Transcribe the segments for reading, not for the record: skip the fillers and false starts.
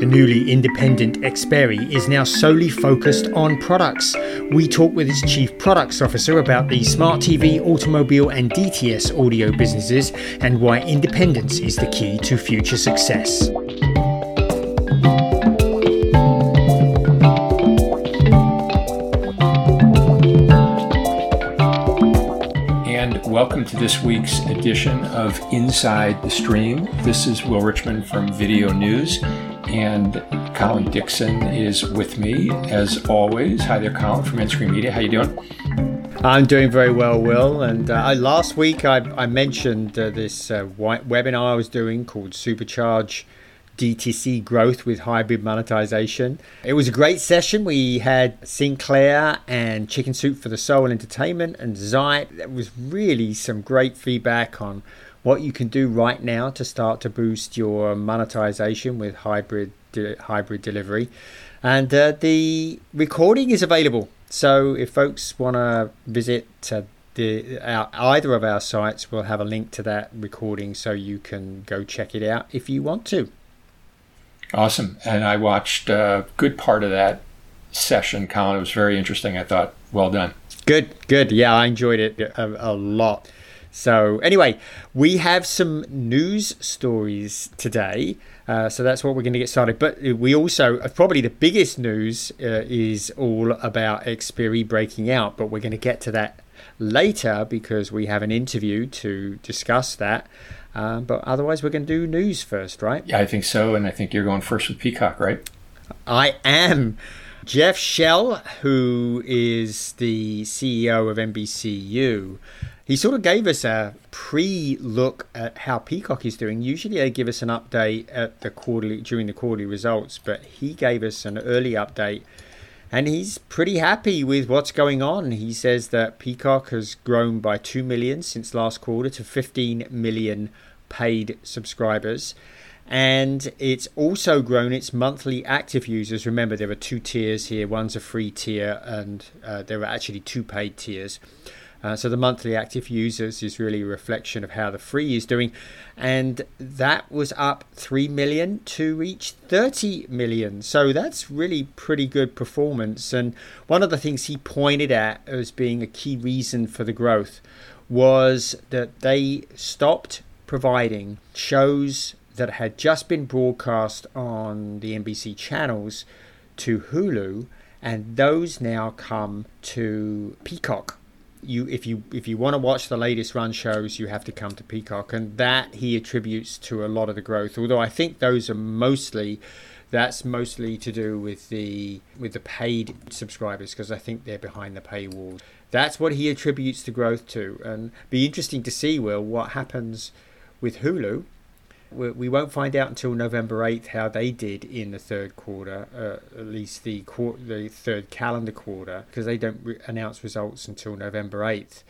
The newly independent Xperi is now solely focused on products. We talk with its chief products officer about the smart TV, automobile and DTS audio businesses and why independence is the key to future success. Welcome to this week's edition of Inside the Stream. This is Will Richmond from Video News, and Colin Dixon is with me as always. Hi there, Colin from nScreenMedia. How you doing? I'm doing very well, Will. And last week I mentioned this webinar I was doing called Supercharge DTC Growth with Hybrid Monetization. It was a great session. We had Sinclair and Chicken Soup for the Soul Entertainment and Zype. There was really some great feedback on what you can do right now to start to boost your monetization with hybrid delivery. And the recording is available. So if folks want to visit either of our sites, we'll have a link to that recording so you can go check it out if you want to. Awesome. And I watched a good part of that session, Colin. It was very interesting, I thought. Well done. Good. Yeah, I enjoyed it a lot. So anyway, we have some news stories today. So that's what we're going to get started. But we also, probably the biggest news is all about Xperi breaking out. But we're going to get to that later because we have an interview to discuss that. But otherwise, we're going to do news first, right? Yeah, I think so. And I think you're going first with Peacock, right? I am. Jeff Shell, who is the CEO of NBCU, he sort of gave us a pre-look at how Peacock is doing. Usually they give us an update at the quarterly during the quarterly results, but he gave us an early update. And he's pretty happy with what's going on. He says that Peacock has grown by 2 million since last quarter to 15 million paid subscribers. And it's also grown its monthly active users. Remember, there are two tiers here. One's a free tier and there are actually two paid tiers. So the monthly active users is really a reflection of how the free is doing. And that was up 3 million to reach 30 million. So that's really pretty good performance. And one of the things he pointed at as being a key reason for the growth was that they stopped providing shows that had just been broadcast on the NBC channels to Hulu. And those now come to Peacock. If you want to watch the latest run shows, you have to come to Peacock, and that he attributes to a lot of the growth. Although I think those are mostly to do with the paid subscribers, because I think they're behind the paywall. That's what he attributes the growth to, and be interesting to see, Will, what happens with Hulu. We won't find out until November 8th how they did in the third quarter, at least the third calendar quarter, because they don't announce results until November 8th.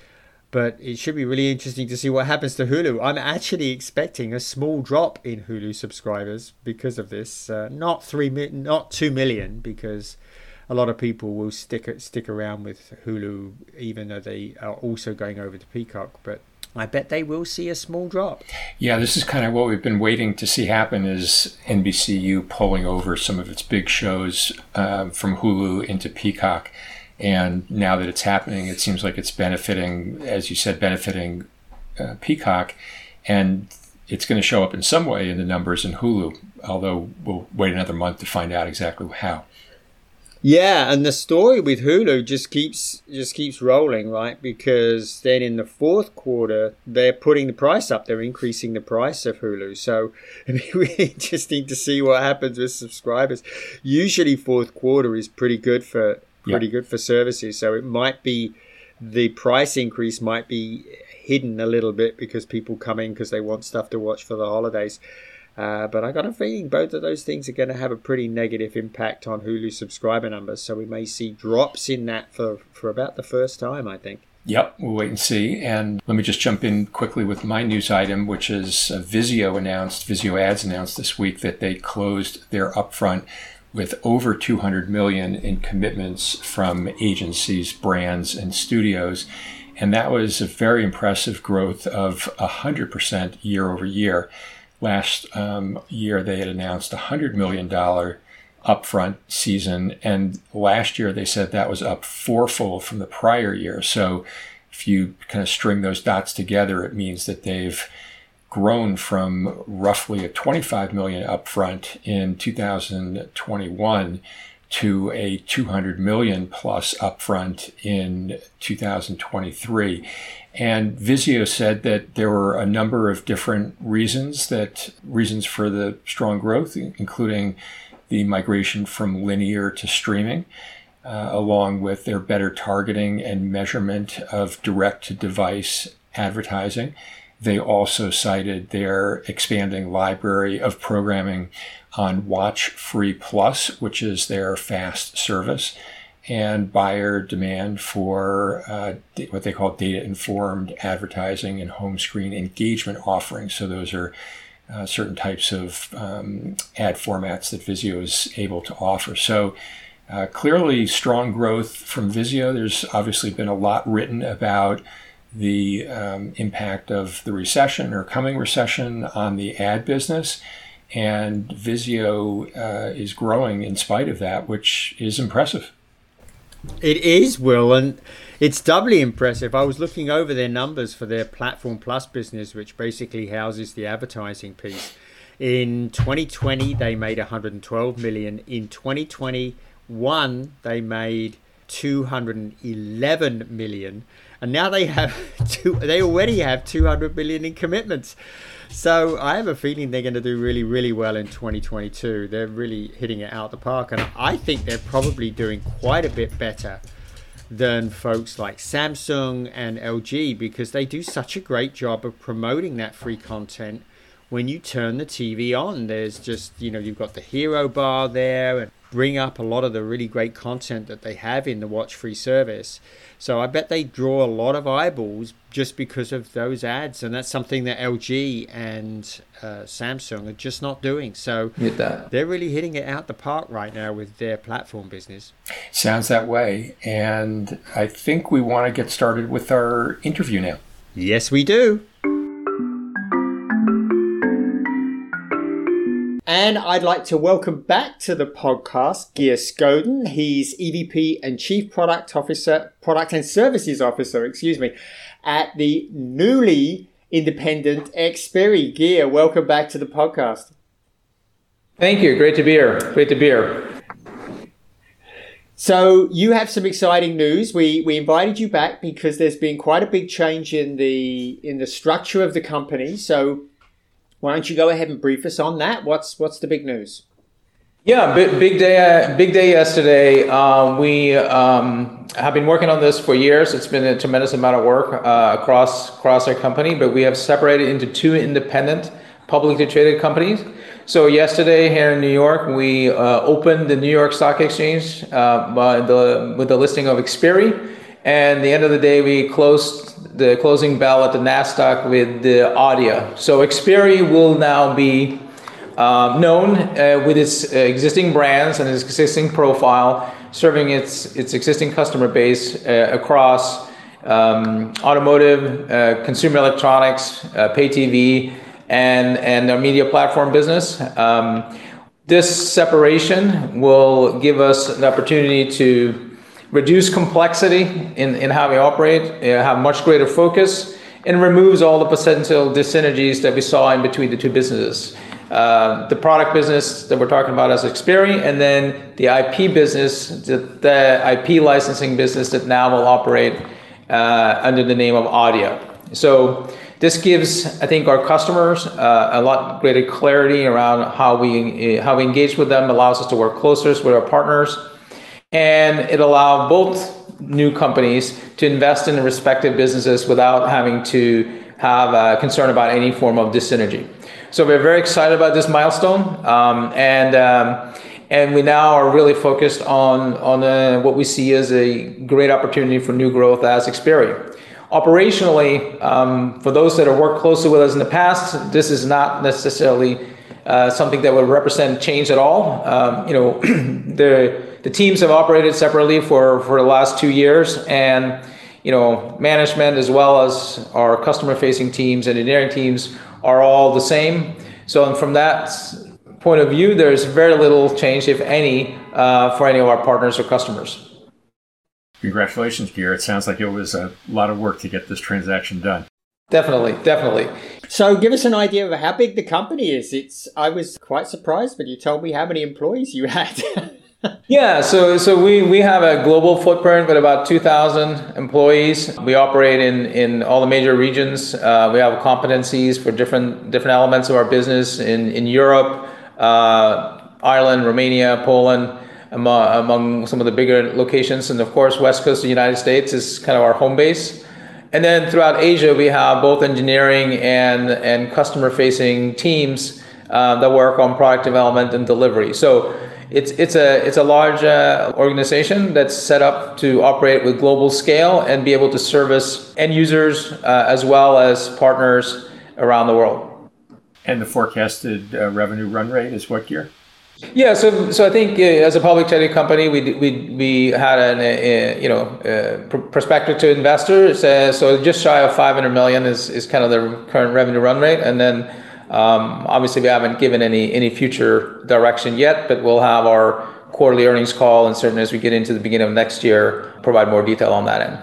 But it should be really interesting to see what happens to Hulu. I'm actually expecting a small drop in Hulu subscribers because of this, not 2 million, because a lot of people will stick around with Hulu, even though they are also going over to Peacock, but I bet they will see a small drop. Yeah, this is kind of what we've been waiting to see happen, is NBCU pulling over some of its big shows from Hulu into Peacock. And now that it's happening, it seems like it's benefiting, as you said, Peacock. And it's going to show up in some way in the numbers in Hulu, although we'll wait another month to find out exactly how. Yeah, and the story with Hulu just keeps rolling, right? Because then in the fourth quarter, they're putting the price up. They're increasing the price of Hulu. So it'd be really interesting to see what happens with subscribers. Usually fourth quarter is pretty good for services. So it might be the price increase might be hidden a little bit because people come in because they want stuff to watch for the holidays. But I got a feeling both of those things are going to have a pretty negative impact on Hulu subscriber numbers. So we may see drops in that for about the first time, I think. Yep, we'll wait and see. And let me just jump in quickly with my news item, which is Vizio Ads announced this week that they closed their upfront with over $200 million in commitments from agencies, brands, and studios. And that was a very impressive growth of 100% year over year. Last year, they had announced $100 million upfront season, and last year they said that was up fourfold from the prior year. So if you kind of string those dots together, it means that they've grown from roughly a $25 million upfront in 2021 to a $200 million plus upfront in 2023. And Vizio said that there were a number of different reasons for the strong growth, including the migration from linear to streaming, along with their better targeting and measurement of direct-to-device advertising. They also cited their expanding library of programming on Watch Free Plus, which is their FAST service, and buyer demand for what they call data-informed advertising and home screen engagement offerings. So those are certain types of ad formats that Vizio is able to offer. So clearly strong growth from Vizio. There's obviously been a lot written about the impact of the recession or coming recession on the ad business. And Vizio is growing in spite of that, which is impressive. It is, Will, and it's doubly impressive. I was looking over their numbers for their Platform Plus business, which basically houses the advertising piece. In 2020, they made $112 million. In 2021, they made $211 million. And now they already have $200 million in commitments. So I have a feeling they're going to do really, really well in 2022. They're really hitting it out the park. And I think they're probably doing quite a bit better than folks like Samsung and LG, because they do such a great job of promoting that free content when you turn the TV on. There's just, you've got the hero bar there and bring up a lot of the really great content that they have in the Watch Free service. So I bet they draw a lot of eyeballs just because of those ads. And that's something that LG and Samsung are just not doing. So they're really hitting it out the park right now with their platform business. Sounds that way. And I think we want to get started with our interview now. Yes, we do. And I'd like to welcome back to the podcast Geir Skaaden. He's EVP and Chief Product and Services Officer, at the newly independent Xperi. Geir, welcome back to the podcast. Thank you. Great to be here. So you have some exciting news. We invited you back because there's been quite a big change in the structure of the company. So why don't you go ahead and brief us on that? What's the big news? Yeah, big day yesterday. We have been working on this for years. It's been a tremendous amount of work across our company, but we have separated into two independent publicly traded companies. So yesterday here in New York, we opened the New York Stock Exchange with the listing of Xperi. And the end of the day, we closed the closing bell at the NASDAQ with the audio. So Xperi will now be known with its existing brands and its existing profile, serving its existing customer base across automotive, consumer electronics, pay TV, and our media platform business. This separation will give us an opportunity to reduce complexity in how we operate, have much greater focus, and removes all the potential dyssynergies that we saw in between the two businesses. The product business that we're talking about as Xperi, and then the IP business, the IP licensing business that now will operate under the name of Audio. So this gives, I think, our customers a lot greater clarity around how we engage with them, allows us to work closer with our partners, and it allowed both new companies to invest in the respective businesses without having to have a concern about any form of dyssynergy. So we're very excited about this milestone, and we now are really focused on what we see as a great opportunity for new growth as Xperi. Operationally, for those that have worked closely with us in the past, this is not necessarily something that would represent change at all. The teams have operated separately for the last 2 years, and management as well as our customer-facing teams, engineering teams, are all the same. So, and from that point of view, there's very little change, if any, for any of our partners or customers. Congratulations, Geir. It sounds like it was a lot of work to get this transaction done. Definitely. So give us an idea of how big the company is. I was quite surprised when you told me how many employees you had. Yeah, so we have a global footprint with about 2,000 employees. We operate in all the major regions. We have competencies for different elements of our business in Europe, Ireland, Romania, Poland, among some of the bigger locations. And of course, West Coast of the United States is kind of our home base. And then throughout Asia, we have both engineering and customer-facing teams that work on product development and delivery. So it's a large organization that's set up to operate with global scale and be able to service end users as well as partners around the world. And the forecasted revenue run rate is what, Geir? Yeah, so I think as a public traded company, we had a perspective to investors. So just shy of $500 million is kind of the current revenue run rate, and then obviously we haven't given any future direction yet, but we'll have our quarterly earnings call, and certainly as we get into the beginning of next year, provide more detail on that end.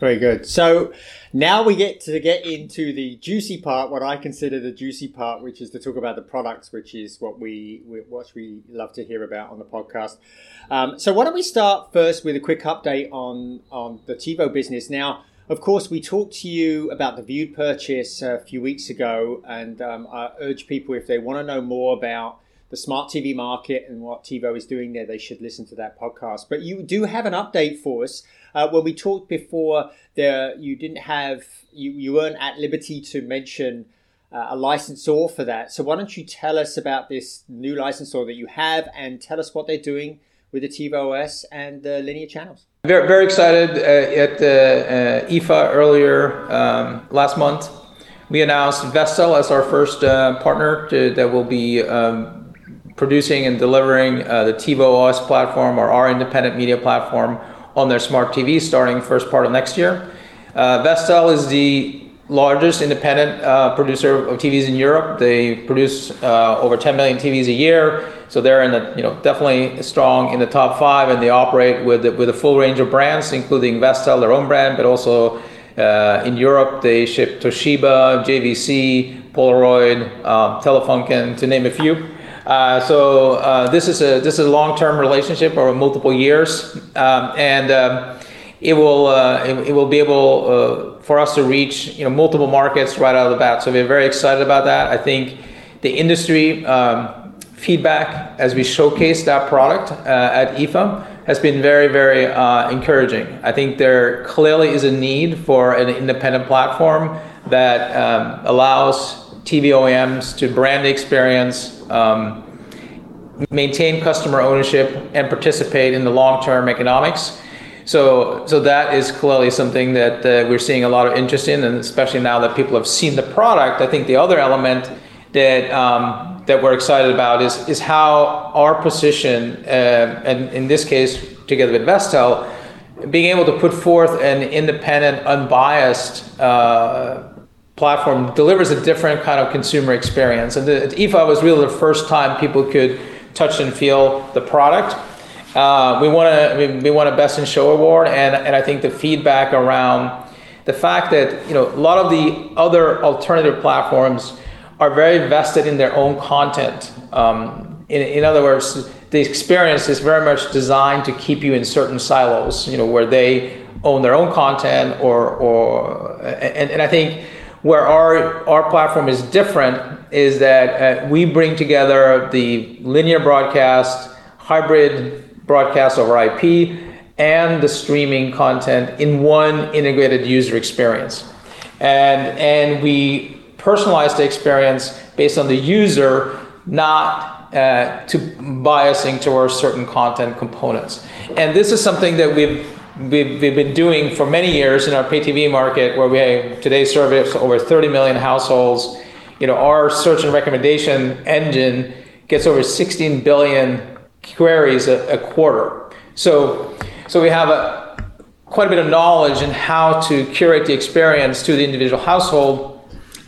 Very good. So now we get to get into the juicy part, what I consider the juicy part, which is to talk about the products, which is what we love to hear about on the podcast. So why don't we start first with a quick update on the TiVo business. Now, of course, we talked to you about the Viewed purchase a few weeks ago, and I urge people, if they want to know more about the smart TV market and what TiVo is doing there, they should listen to that podcast. But you do have an update for us. When we talked before, you weren't at liberty to mention a licensor for that. So why don't you tell us about this new licensor that you have, and tell us what they're doing with the TiVo OS and the linear channels. Very, very excited. At the IFA earlier last month, we announced Vestel as our first partner that will be producing and delivering the TiVo OS platform, or our independent media platform, on their smart TV starting first part of next year. Vestel is the largest independent producer of TVs in Europe. They produce over 10 million TVs a year, so they're in the definitely strong in the top five, and they operate with a full range of brands, including Vestel, their own brand, but also in Europe they ship Toshiba, JVC, Polaroid, Telefunken, to name a few. This is a long-term relationship over multiple years, and it will be able for us to reach multiple markets right out of the bat. So we're very excited about that. I think the industry feedback as we showcase that product at IFA has been very, very encouraging. I think there clearly is a need for an independent platform that allows TV OEMs to brand the experience, maintain customer ownership, and participate in the long-term economics. So that is clearly something that we're seeing a lot of interest in, and especially now that people have seen the product. I think the other element that we're excited about is how our position, and in this case together with Vestel, being able to put forth an independent, unbiased platform delivers a different kind of consumer experience. And the IFA was really the first time people could touch and feel the product. We won a Best in Show award, and I think the feedback around the fact that a lot of the other alternative platforms are very vested in their own content. In other words, the experience is very much designed to keep you in certain silos, where they own their own content, and I think where our platform is different is that we bring together the linear broadcast, hybrid broadcast over IP, and the streaming content in one integrated user experience. And we personalize the experience based on the user, not to biasing towards certain content components. And this is something that we've been doing for many years in our pay TV market, where we today service over 30 million households. Our search and recommendation engine gets over 16 billion queries a quarter. So we have quite a bit of knowledge in how to curate the experience to the individual household,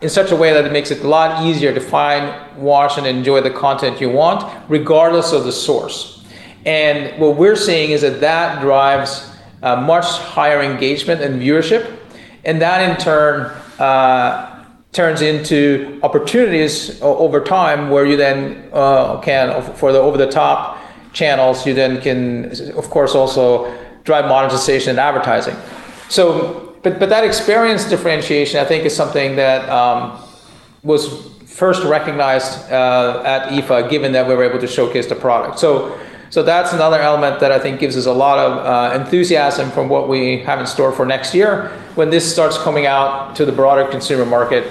in such a way that it makes it a lot easier to find, watch, and enjoy the content you want, regardless of the source. And what we're seeing is that that drives much higher engagement and viewership, and that in turn turns into opportunities over time where you then can, for the over-the-top channels, you then can, of course, also drive monetization and advertising. So, but that experience differentiation, I think, is something that was first recognized at IFA, given that we were able to showcase the product. So that's another element that I think gives us a lot of enthusiasm from what we have in store for next year when this starts coming out to the broader consumer market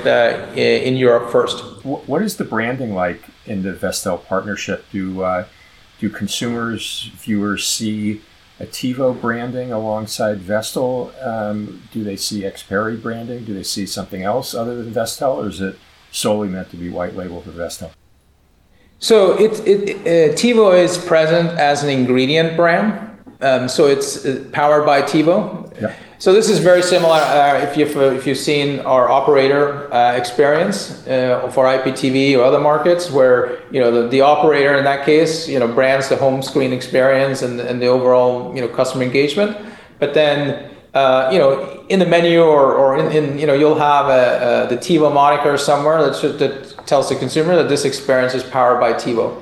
in Europe first. What is the branding like in the Vestel partnership? Do consumers, viewers see a TiVo branding alongside Vestel? Do they see Xperi branding? Do they see something else other than Vestel, or is it solely meant to be white label for Vestel? So TiVo is present as an ingredient brand. So it's powered by TiVo. Yeah. So this is very similar if you've seen our operator experience for IPTV or other markets, where the operator in that case brands the home screen experience and the overall customer engagement. But then in the menu or you'll have the TiVo moniker somewhere that tells the consumer that this experience is powered by TiVo.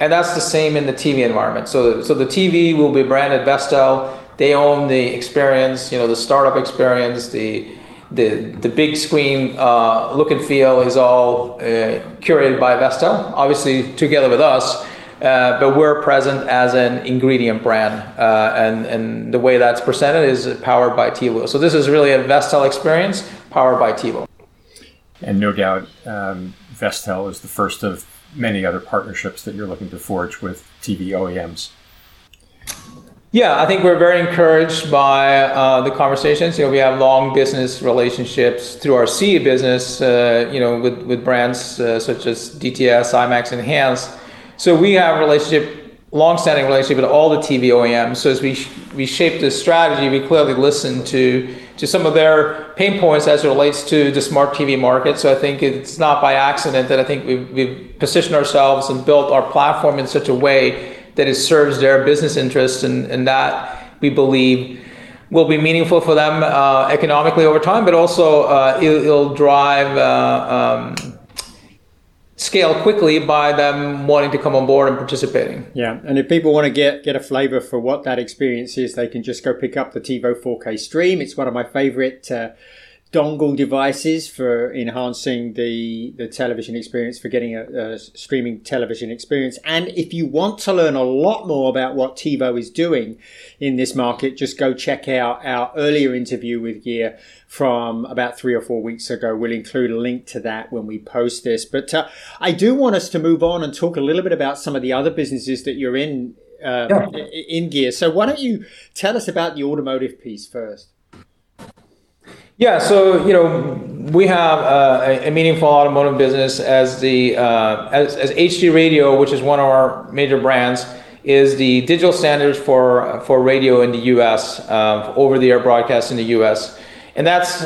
And that's the same in the TV environment. So the TV will be branded Vestel. They own the experience, the startup experience, the big screen look and feel is all curated by Vestel, obviously together with us, but we're present as an ingredient brand. And the way that's presented is powered by TiVo. So this is really a Vestel experience powered by TiVo. And no doubt, Vestel is the first of many other partnerships that you're looking to forge with TV OEMs. Yeah, I think we're very encouraged by the conversations. We have long business relationships through our CE business, with brands such as DTS, IMAX, Enhanced. So we have long-standing relationship with all the TV OEMs. So as we shape this strategy, we clearly listen to some of their pain points as it relates to the smart TV market. So I think it's not by accident that I think we've positioned ourselves and built our platform in such a way that it serves their business interests and that we believe will be meaningful for them economically over time, but also it'll drive scale quickly by them wanting to come on board and participating. Yeah, and if people want to get a flavor for what that experience is, they can just go pick up the TiVo 4K stream. It's one of my favorite dongle devices for enhancing the television experience, for getting a streaming television experience. And if you want to learn a lot more about what TiVo is doing in this market, just go check out our earlier interview with Geir from about 3 or 4 weeks ago. We'll include a link to that when we post this. But I do want us to move on and talk a little bit about some of the other businesses that you're in Geir. So why don't you tell us about the automotive piece first? Yeah, so we have a meaningful automotive business as the as HD Radio, which is one of our major brands, is the digital standards for radio in the U.S. Over-the-air broadcast in the U.S. And that's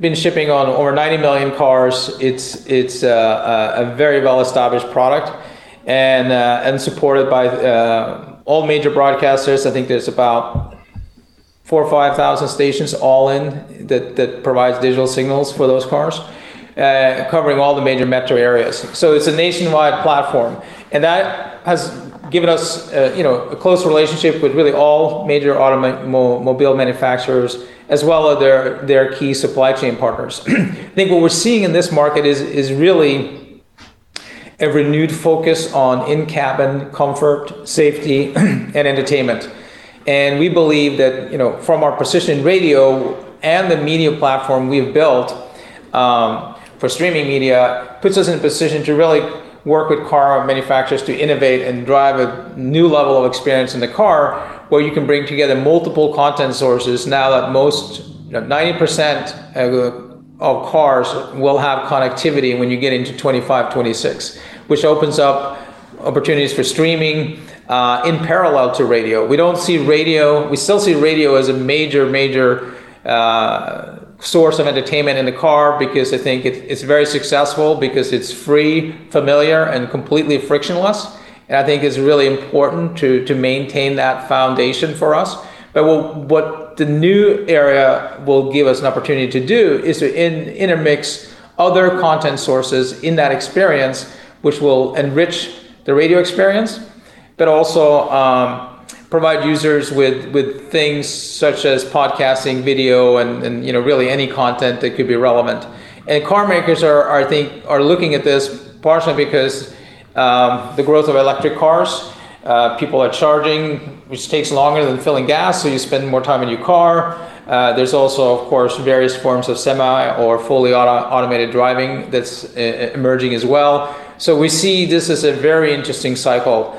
been shipping on over 90 million cars. It's a very well-established product and supported by all major broadcasters. I think there's about 4,000 or 5,000 stations all in that provides digital signals for those cars, covering all the major metro areas. So it's a nationwide platform, and that has given us a close relationship with really all major automobile manufacturers, as well as their key supply chain partners. I think what we're seeing in this market is really a renewed focus on in-cabin comfort, safety, and entertainment. And we believe that, from our position in radio and the media platform we've built for streaming media, puts us in a position to really work with car manufacturers to innovate and drive a new level of experience in the car, where you can bring together multiple content sources. Now that most 90% of cars will have connectivity when you get into 25, 26, which opens up opportunities for streaming in parallel to radio. We still see radio as a major source of entertainment in the car, because I think it's very successful because it's free, familiar, and completely frictionless. And I think it's really important to maintain that foundation for us. But what the new area will give us an opportunity to do is to intermix other content sources in that experience, which will enrich the radio experience, but also provide users with things such as podcasting, video, and you know, really any content that could be relevant. And car makers are looking at this partially because the growth of electric cars, people are charging, which takes longer than filling gas, so you spend more time in your car. There's also, of course, various forms of semi or fully automated driving that's emerging as well. So we see this as a very interesting cycle.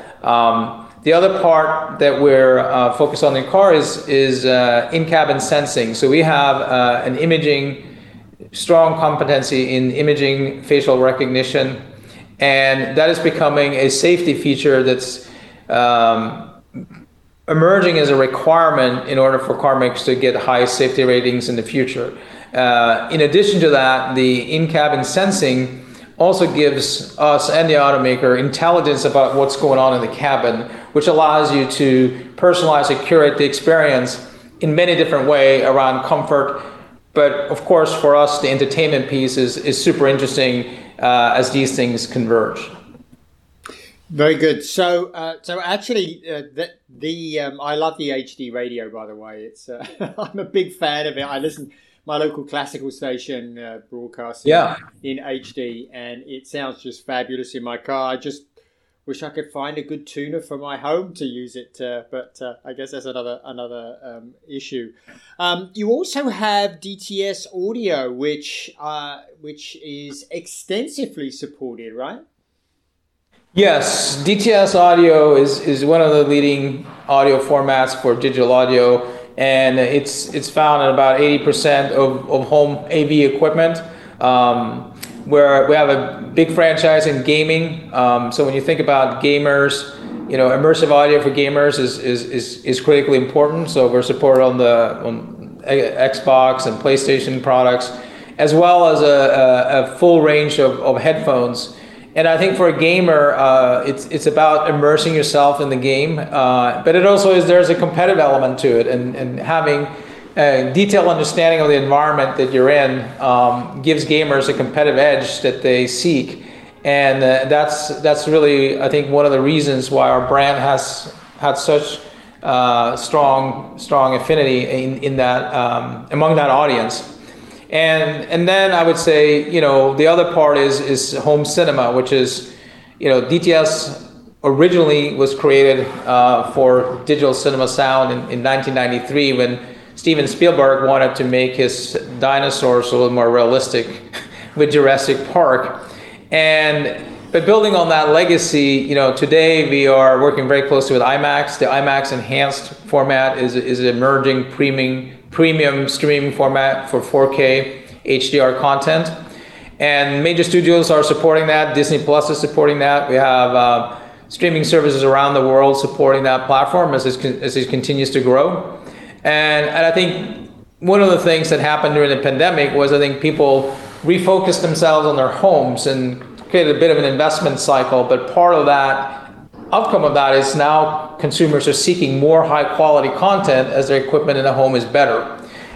The other part that we're focused on in car is in-cabin sensing. So we have an imaging, strong competency in imaging, facial recognition, and that is becoming a safety feature that's emerging as a requirement in order for car makers to get high safety ratings in the future. In addition to that, the in-cabin sensing also gives us and the automaker intelligence about what's going on in the cabin, which allows you to personalize and curate the experience in many different ways around comfort. But of course, for us, the entertainment piece is super interesting as these things converge. Very good. So, I love the HD radio, by the way. It's I'm a big fan of it. I listen. My local classical station broadcasts in HD, and it sounds just fabulous in my car. I just wish I could find a good tuner for my home to use it, but I guess that's another issue. You also have DTS audio, which is extensively supported, right? Yes, DTS audio is one of the leading audio formats for digital audio. And it's found in about 80% of home AV equipment, where we have a big franchise in gaming. So when you think about gamers, you know, immersive audio for gamers is critically important. So we're supported on Xbox and PlayStation products, as well as a full range of headphones. And I think for a gamer, it's about immersing yourself in the game, but it also there's a competitive element to it, and having a detailed understanding of the environment that you're in gives gamers a competitive edge that they seek, and that's really, I think, one of the reasons why our brand has had such strong affinity in that among that audience. And then I would say, you know, the other part is home cinema, which is, you know, DTS originally was created for digital cinema sound in 1993 when Steven Spielberg wanted to make his dinosaurs a little more realistic with Jurassic Park. But building on that legacy, you know, today we are working very closely with IMAX. The IMAX Enhanced format is an emerging premium streaming format for 4K HDR content, and major studios are supporting that. Disney Plus is supporting that. We have streaming services around the world supporting that platform as it continues to grow. And I think one of the things that happened during the pandemic was, I think, people refocused themselves on their homes and created a bit of an investment cycle. But part of that outcome of that is now consumers are seeking more high quality content as their equipment in the home is better.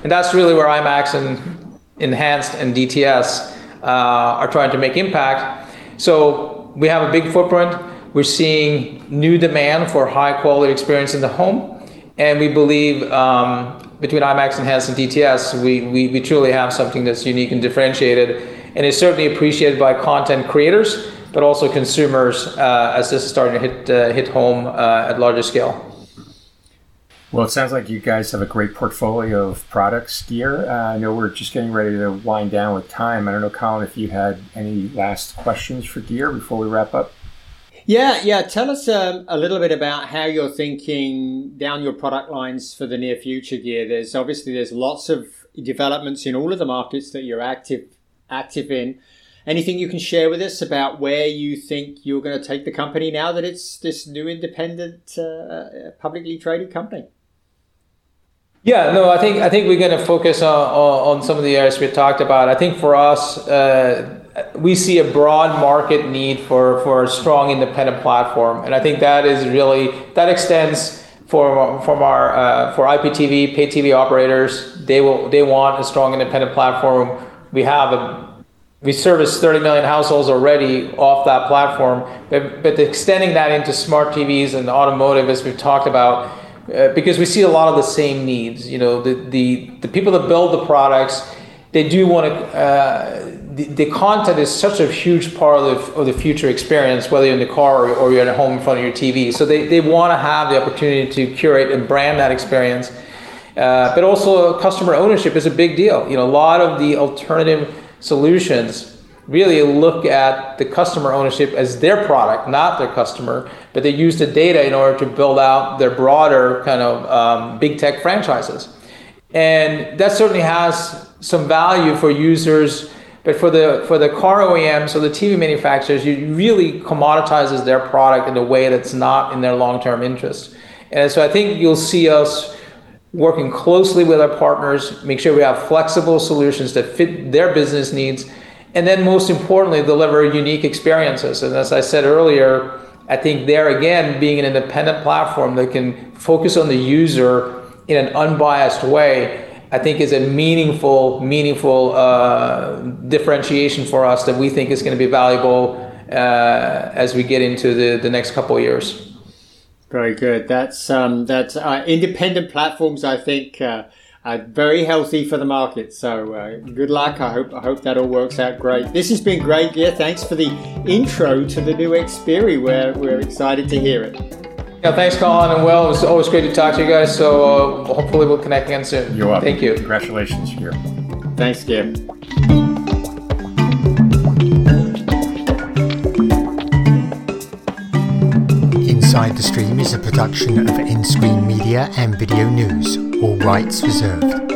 And that's really where IMAX and Enhanced and DTS are trying to make impact. So we have a big footprint. We're seeing new demand for high quality experience in the home. And we believe between IMAX Enhanced and DTS, we truly have something that's unique and differentiated, and is certainly appreciated by content creators, but also consumers as this is starting to hit home at larger scale. Well, it sounds like you guys have a great portfolio of products, Geir. I know we're just getting ready to wind down with time. I don't know, Colin, if you had any last questions for Geir before we wrap up. Yeah. Tell us a little bit about how you're thinking down your product lines for the near future, Geir. There's lots of developments in all of the markets that you're active in. Anything you can share with us about where you think you're going to take the company now that it's this new independent, publicly traded company? Yeah, no, I think we're going to focus on some of the areas we talked about. I think for us, we see a broad market need for a strong independent platform, and I think that is really, that extends for IPTV, pay TV operators. They want a strong independent platform. We service 30 million households already off that platform, but extending that into smart TVs and automotive, as we've talked about, because we see a lot of the same needs. You know, the people that build the products, they do want to. The content is such a huge part of the future experience, whether you're in the car or you're at home in front of your TV. So they want to have the opportunity to curate and brand that experience. But also customer ownership is a big deal. You know, a lot of the alternative solutions really look at the customer ownership as their product, not their customer, but they use the data in order to build out their broader kind of big tech franchises. And that certainly has some value for users. But for the car OEMs or the TV manufacturers, it really commoditizes their product in a way that's not in their long-term interest. And so I think you'll see us working closely with our partners, make sure we have flexible solutions that fit their business needs, and then most importantly, deliver unique experiences. And as I said earlier, I think there again, being an independent platform that can focus on the user in an unbiased way, I think is a meaningful differentiation for us that we think is going to be valuable as we get into the next couple of years. Very good. That's independent platforms, I think, are very healthy for the market. So good luck. I hope that all works out great. This has been great, Geir. Thanks for the intro to the new Xperi. We're excited to hear it. Yeah, thanks, Colin and Will. It was always great to talk to you guys. So hopefully we'll connect again soon. You're welcome. Thank you. Congratulations, Geir. Thanks, Geir. Inside the Stream is a production of nScreenMedia and Video News. All rights reserved.